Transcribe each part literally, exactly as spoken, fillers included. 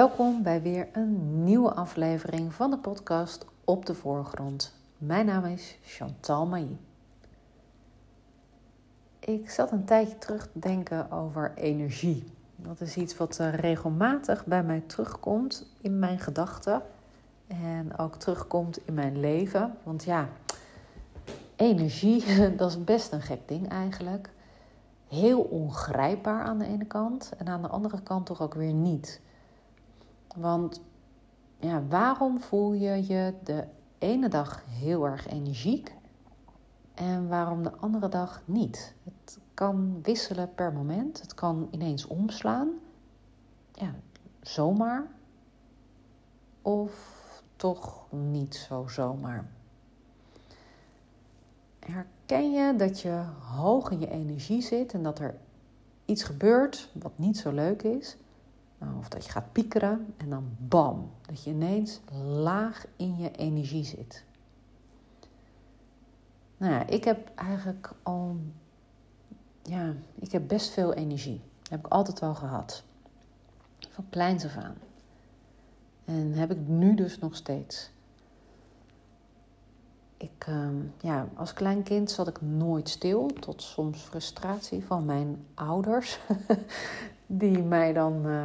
Welkom bij weer een nieuwe aflevering van de podcast Op de Voorgrond. Mijn naam is Chantal Mailly. Ik zat een tijdje terug te denken over energie. Dat is iets wat regelmatig bij mij terugkomt in mijn gedachten. En ook terugkomt in mijn leven. Want ja, energie, dat is best een gek ding eigenlijk. Heel ongrijpbaar aan de ene kant. En aan de andere kant toch ook weer niet. Want ja, waarom voel je je de ene dag heel erg energiek en waarom de andere dag niet? Het kan wisselen per moment, het kan ineens omslaan, ja, zomaar of toch niet zo zomaar. Herken je dat je hoog in je energie zit en dat er iets gebeurt wat niet zo leuk is? Of dat je gaat piekeren en dan bam, dat je ineens laag in je energie zit. Nou ja, ik heb eigenlijk al, ja, ik heb best veel energie. Dat heb ik altijd wel gehad. Van kleins af aan. En heb ik nu dus nog steeds. Ik, uh, ja, als klein kind zat ik nooit stil, tot soms frustratie van mijn ouders. Die mij dan uh,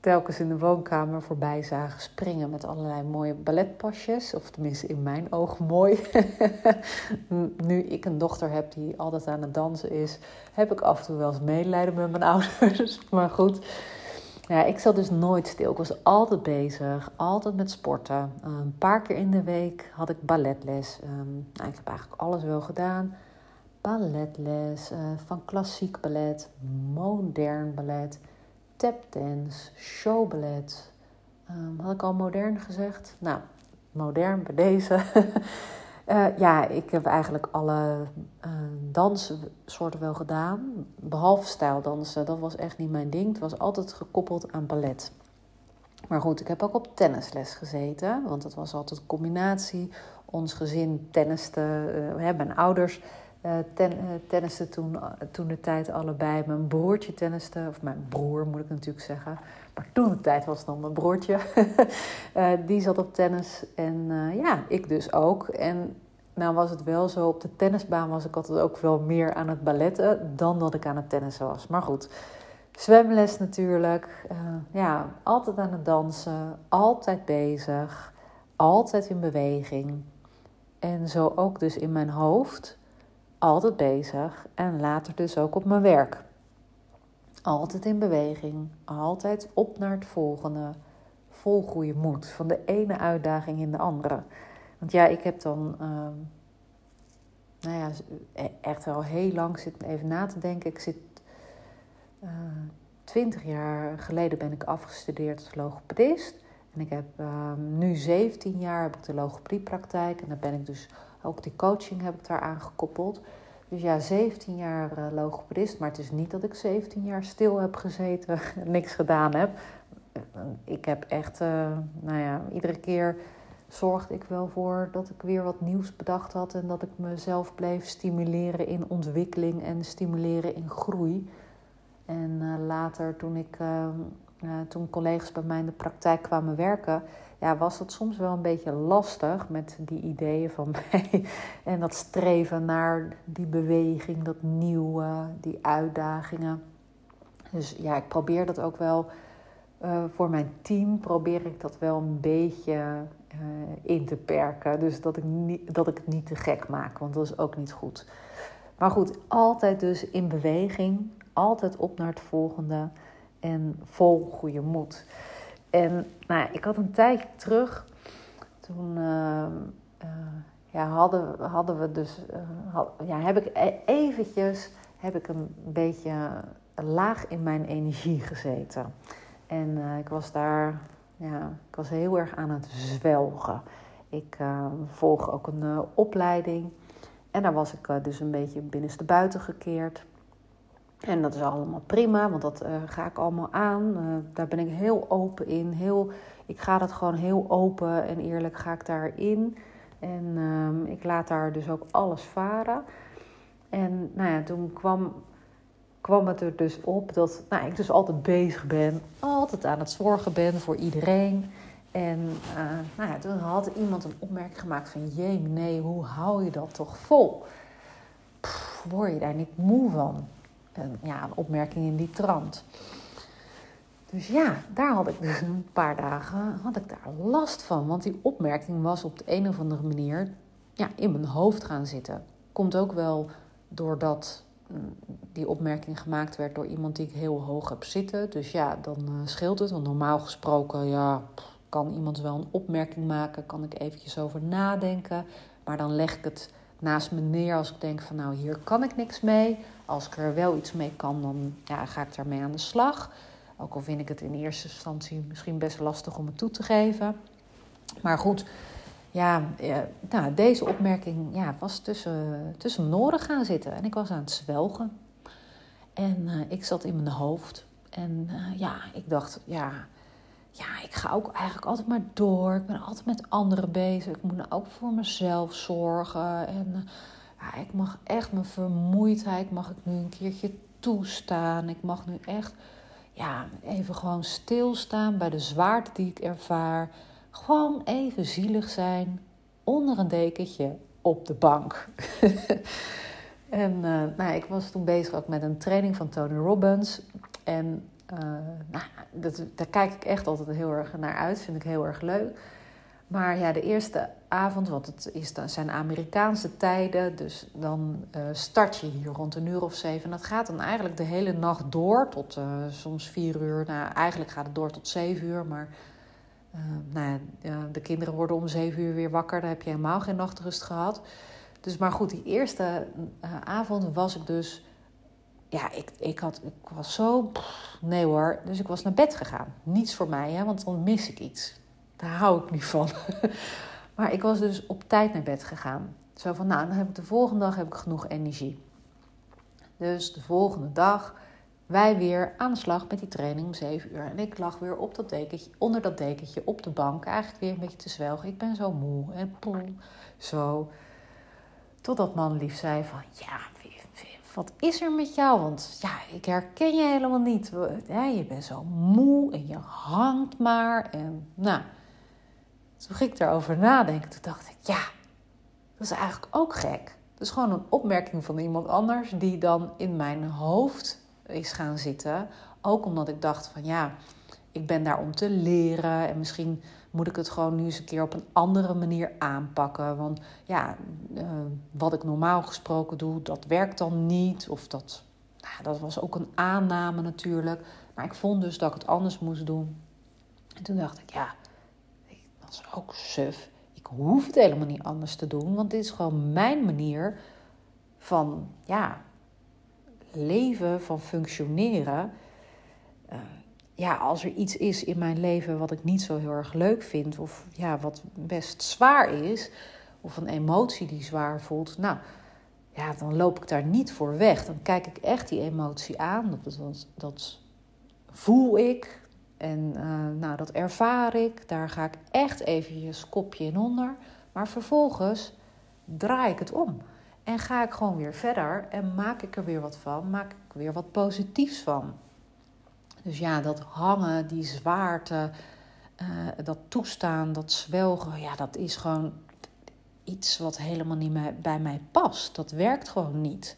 telkens in de woonkamer voorbij zagen springen met allerlei mooie balletpasjes. Of tenminste in mijn oog mooi. Nu ik een dochter heb die altijd aan het dansen is, heb ik af en toe wel eens medelijden met mijn ouders. Maar goed, ja, ik zat dus nooit stil. Ik was altijd bezig, altijd met sporten. Uh, een paar keer in de week had ik balletles. Um, nou, ik heb eigenlijk alles wel gedaan. Balletles, van klassiek ballet, modern ballet, tapdance, showballet. Um, had ik al modern gezegd? Nou, modern bij deze. uh, ja, ik heb eigenlijk alle uh, danssoorten wel gedaan. Behalve stijldansen, dat was echt niet mijn ding. Het was altijd gekoppeld aan ballet. Maar goed, ik heb ook op tennisles gezeten. Want dat was altijd een combinatie. Ons gezin tenniste, uh, mijn ouders... Uh, ten, uh, tenniste toen, uh, toen de tijd allebei. Mijn broertje tenniste, of mijn broer moet ik natuurlijk zeggen. Maar toen de tijd was het dan mijn broertje. uh, die zat op tennis en uh, ja, ik dus ook. En nou was het wel zo, op de tennisbaan was ik altijd ook wel meer aan het balletten dan dat ik aan het tennissen was. Maar goed, zwemles natuurlijk. Uh, ja, altijd aan het dansen, altijd bezig, altijd in beweging. En zo ook dus in mijn hoofd. Altijd bezig en later dus ook op mijn werk. Altijd in beweging, altijd op naar het volgende. Vol goede moed, van de ene uitdaging in de andere. Want ja, ik heb dan, uh, nou ja, echt al heel lang zit even na te denken. Ik zit, uh, twintig jaar geleden ben ik afgestudeerd als logopedist. En ik heb uh, nu zeventien jaar heb ik de logopediepraktijk en dan ben ik dus... Ook die coaching heb ik daaraan gekoppeld. Dus ja, zeventien jaar uh, logopedist. Maar het is niet dat ik zeventien jaar stil heb gezeten en niks gedaan heb. Ik heb echt, uh, nou ja, iedere keer zorgde ik wel voor dat ik weer wat nieuws bedacht had. En dat ik mezelf bleef stimuleren in ontwikkeling en stimuleren in groei. En uh, later toen ik... Uh, Uh, toen collega's bij mij in de praktijk kwamen werken... Ja, was dat soms wel een beetje lastig met die ideeën van mij. En dat streven naar die beweging, dat nieuwe, die uitdagingen. Dus ja, ik probeer dat ook wel... Uh, voor mijn team probeer ik dat wel een beetje uh, in te perken. Dus dat ik, niet, dat ik het niet te gek maak, want dat is ook niet goed. Maar goed, altijd dus in beweging. Altijd op naar het volgende... En vol goede moed. En nou, ik had een tijdje terug. Toen uh, uh, ja, hadden, hadden we dus. Uh, had, ja, heb ik eventjes. Heb ik een beetje laag in mijn energie gezeten. En uh, ik was daar. Ja, ik was heel erg aan het zwelgen. Ik uh, volg ook een uh, opleiding. En daar was ik uh, dus een beetje binnenstebuiten gekeerd. En dat is allemaal prima, want dat uh, ga ik allemaal aan. Uh, daar ben ik heel open in. Heel, ik ga dat gewoon heel open en eerlijk ga ik daarin. En uh, ik laat daar dus ook alles varen. En nou ja, toen kwam, kwam het er dus op dat nou, ik dus altijd bezig ben, altijd aan het zorgen ben voor iedereen. En uh, nou ja, toen had iemand een opmerking gemaakt van, jee, nee, hoe hou je dat toch vol? Pff, word je daar niet moe van? En, ja, een opmerking in die trant. Dus ja, daar had ik dus een paar dagen had ik daar last van. Want die opmerking was op de een of andere manier ja, in mijn hoofd gaan zitten. Komt ook wel doordat die opmerking gemaakt werd door iemand die ik heel hoog heb zitten. Dus ja, dan scheelt het. Want normaal gesproken ja, kan iemand wel een opmerking maken. Kan ik eventjes over nadenken. Maar dan leg ik het naast me neer als ik denk van nou, hier kan ik niks mee. Als ik er wel iets mee kan, dan ja, ga ik daarmee aan de slag. Ook al vind ik het in eerste instantie misschien best lastig om het toe te geven. Maar goed, ja, nou, deze opmerking ja, was tussen, tussen mijn oren gaan zitten. En ik was aan het zwelgen. En uh, ik zat in mijn hoofd. En uh, ja, ik dacht, ja, ja, ik ga ook eigenlijk altijd maar door. Ik ben altijd met anderen bezig. Ik moet nou ook voor mezelf zorgen. En uh, ja, ik mag echt mijn vermoeidheid mag ik nu een keertje toestaan. Ik mag nu echt... Ja, even gewoon stilstaan bij de zwaarte die ik ervaar. Gewoon even zielig zijn, onder een dekentje, op de bank. en uh, nou ja, ik was toen bezig ook met een training van Tony Robbins. En uh, nou, dat, daar kijk ik echt altijd heel erg naar uit, vind ik heel erg leuk. Maar ja, de eerste avond, want het is, zijn Amerikaanse tijden, dus dan uh, start je hier rond een uur of zeven. En dat gaat dan eigenlijk de hele nacht door, tot uh, soms vier uur. Nou, eigenlijk gaat het door tot zeven uur, maar uh, nou ja, de kinderen worden om zeven uur weer wakker. Dan heb je helemaal geen nachtrust gehad. Dus maar goed, die eerste uh, avond was ik dus... Ja, ik, ik, had, ik was zo... Pff, nee hoor, dus ik was naar bed gegaan. Niets voor mij, hè, want dan mis ik iets. Daar hou ik niet van. Maar ik was dus op tijd naar bed gegaan. Zo van, nou, dan heb ik de volgende dag heb ik genoeg energie. Dus de volgende dag wij weer aan de slag met die training om zeven uur. En ik lag weer op dat dekentje, onder dat dekentje op de bank. Eigenlijk weer een beetje te zwelgen. Ik ben zo moe. En poem, zo. Totdat man lief zei van, ja, wat is er met jou? Want ja, ik herken je helemaal niet. Ja, je bent zo moe en je hangt maar. En nou... Toen ging ik daarover nadenken. Toen dacht ik, ja, dat is eigenlijk ook gek. Dat is gewoon een opmerking van iemand anders die dan in mijn hoofd is gaan zitten. Ook omdat ik dacht van ja, ik ben daar om te leren. En misschien moet ik het gewoon nu eens een keer op een andere manier aanpakken. Want ja, uh, wat ik normaal gesproken doe, dat werkt dan niet. Of dat, nou, dat was ook een aanname natuurlijk. Maar ik vond dus dat ik het anders moest doen. En toen dacht ik, ja... Dat is ook suf. Ik hoef het helemaal niet anders te doen. Want dit is gewoon mijn manier van ja, leven, van functioneren. Uh, ja, als er iets is in mijn leven wat ik niet zo heel erg leuk vind. Of ja, wat best zwaar is. Of een emotie die zwaar voelt. Nou, ja, dan loop ik daar niet voor weg. Dan kijk ik echt die emotie aan. Dat, dat, dat voel ik. En uh, nou, dat ervaar ik. Daar ga ik echt eventjes kopje in onder. Maar vervolgens draai ik het om. En ga ik gewoon weer verder. En maak ik er weer wat van. Maak ik weer wat positiefs van. Dus ja, dat hangen, die zwaarte. Uh, dat toestaan, dat zwelgen. Ja, dat is gewoon iets wat helemaal niet bij mij past. Dat werkt gewoon niet.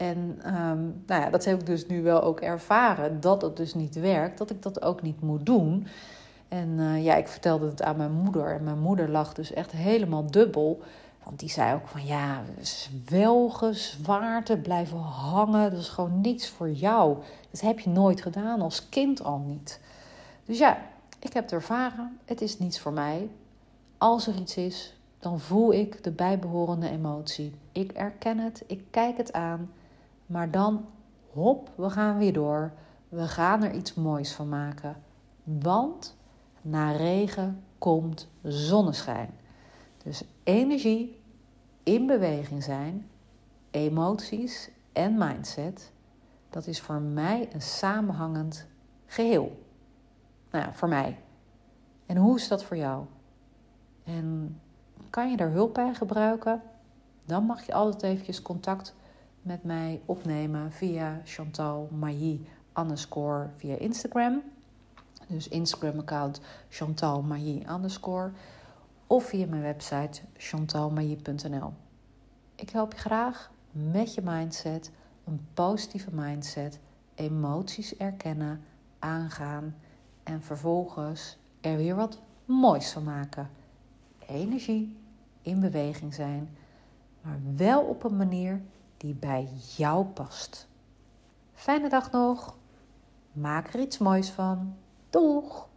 En um, nou ja, dat heb ik dus nu wel ook ervaren, dat het dus niet werkt, dat ik dat ook niet moet doen. En uh, ja, ik vertelde het aan mijn moeder en mijn moeder lag dus echt helemaal dubbel. Want die zei ook van ja, zwelgen, zwaarte, blijven hangen, dat is gewoon niets voor jou. Dat heb je nooit gedaan, als kind al niet. Dus ja, ik heb het ervaren, het is niets voor mij. Als er iets is, dan voel ik de bijbehorende emotie. Ik erken het, ik kijk het aan. Maar dan, hop, we gaan weer door. We gaan er iets moois van maken. Want na regen komt zonneschijn. Dus energie, in beweging zijn, emoties en mindset. Dat is voor mij een samenhangend geheel. Nou ja, voor mij. En hoe is dat voor jou? En kan je daar hulp bij gebruiken? Dan mag je altijd eventjes contact met mij opnemen via Chantal Mailly underscore via Instagram. Dus Instagram-account Chantal Mailly underscore. Of via mijn website chantal mailly punt n l. Ik help je graag met je mindset, een positieve mindset, emoties erkennen, aangaan en vervolgens er weer wat moois van maken. Energie, in beweging zijn, maar wel op een manier die bij jou past. Fijne dag nog, maak er iets moois van. Doeg!